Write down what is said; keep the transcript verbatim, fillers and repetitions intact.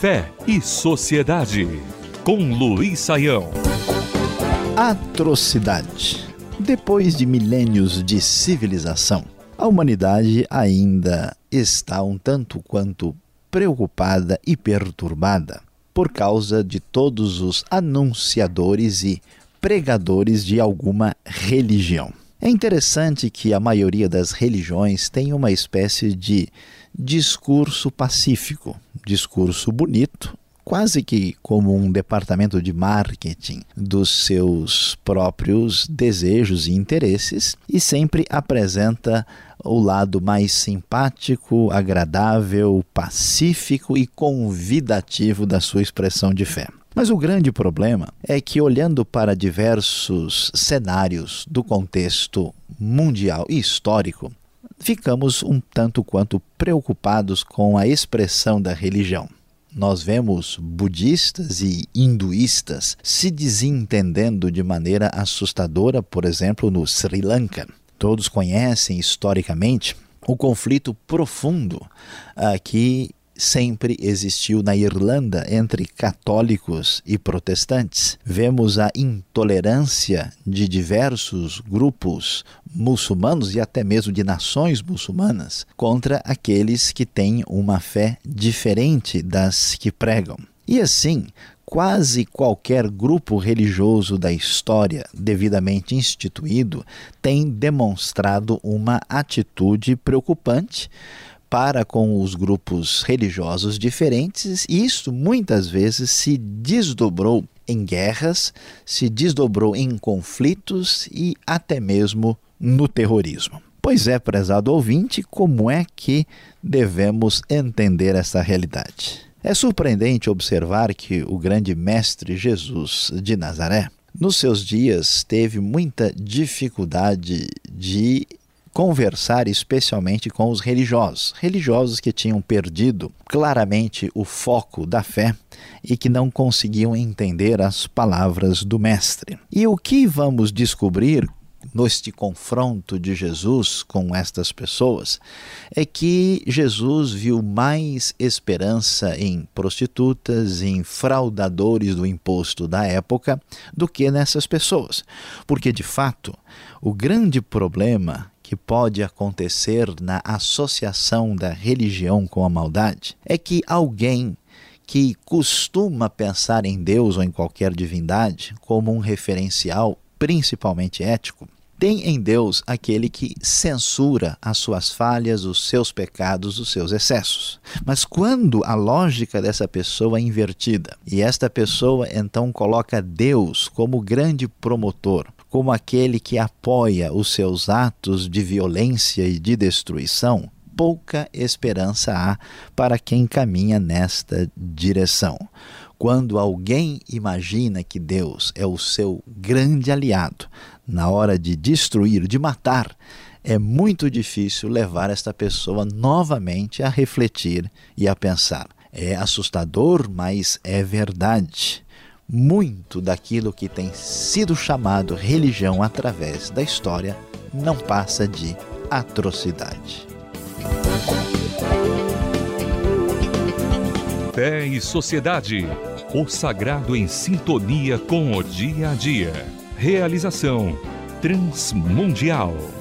Fé e Sociedade, com Luiz Sayão. Atrocidade. Depois de milênios de civilização, a humanidade ainda está um tanto quanto preocupada e perturbada por causa de todos os anunciadores e pregadores de alguma religião. É interessante que a maioria das religiões tem uma espécie de discurso pacífico, discurso bonito, quase que como um departamento de marketing dos seus próprios desejos e interesses, e sempre apresenta o lado mais simpático, agradável, pacífico e convidativo da sua expressão de fé. Mas o grande problema é que, olhando para diversos cenários do contexto mundial e histórico, ficamos um tanto quanto preocupados com a expressão da religião. Nós vemos budistas e hinduístas se desentendendo de maneira assustadora, por exemplo, no Sri Lanka. Todos conhecem historicamente o conflito profundo que sempre existiu na Irlanda entre católicos e protestantes. Vemos a intolerância de diversos grupos muçulmanos e até mesmo de nações muçulmanas contra aqueles que têm uma fé diferente das que pregam. E assim, quase qualquer grupo religioso da história devidamente instituído tem demonstrado uma atitude preocupante para com os grupos religiosos diferentes, e isso muitas vezes se desdobrou em guerras, se desdobrou em conflitos e até mesmo no terrorismo. Pois é, prezado ouvinte, como é que devemos entender essa realidade? É surpreendente observar que o grande mestre Jesus de Nazaré, nos seus dias, teve muita dificuldade de conversar especialmente com os religiosos, religiosos que tinham perdido claramente o foco da fé e que não conseguiam entender as palavras do mestre. E o que vamos descobrir neste confronto de Jesus com estas pessoas é que Jesus viu mais esperança em prostitutas, em fraudadores do imposto da época, do que nessas pessoas. Porque, de fato, o grande problema que pode acontecer na associação da religião com a maldade é que alguém que costuma pensar em Deus ou em qualquer divindade como um referencial, principalmente ético, tem em Deus aquele que censura as suas falhas, os seus pecados, os seus excessos. Mas quando a lógica dessa pessoa é invertida e esta pessoa então coloca Deus como grande promotor, como aquele que apoia os seus atos de violência e de destruição, pouca esperança há para quem caminha nesta direção. Quando alguém imagina que Deus é o seu grande aliado, na hora de destruir, de matar, é muito difícil levar esta pessoa novamente a refletir e a pensar. É assustador, mas é verdade. Muito daquilo que tem sido chamado religião através da história não passa de atrocidade. Fé e Sociedade, o sagrado em sintonia com o dia a dia. Realização Transmundial.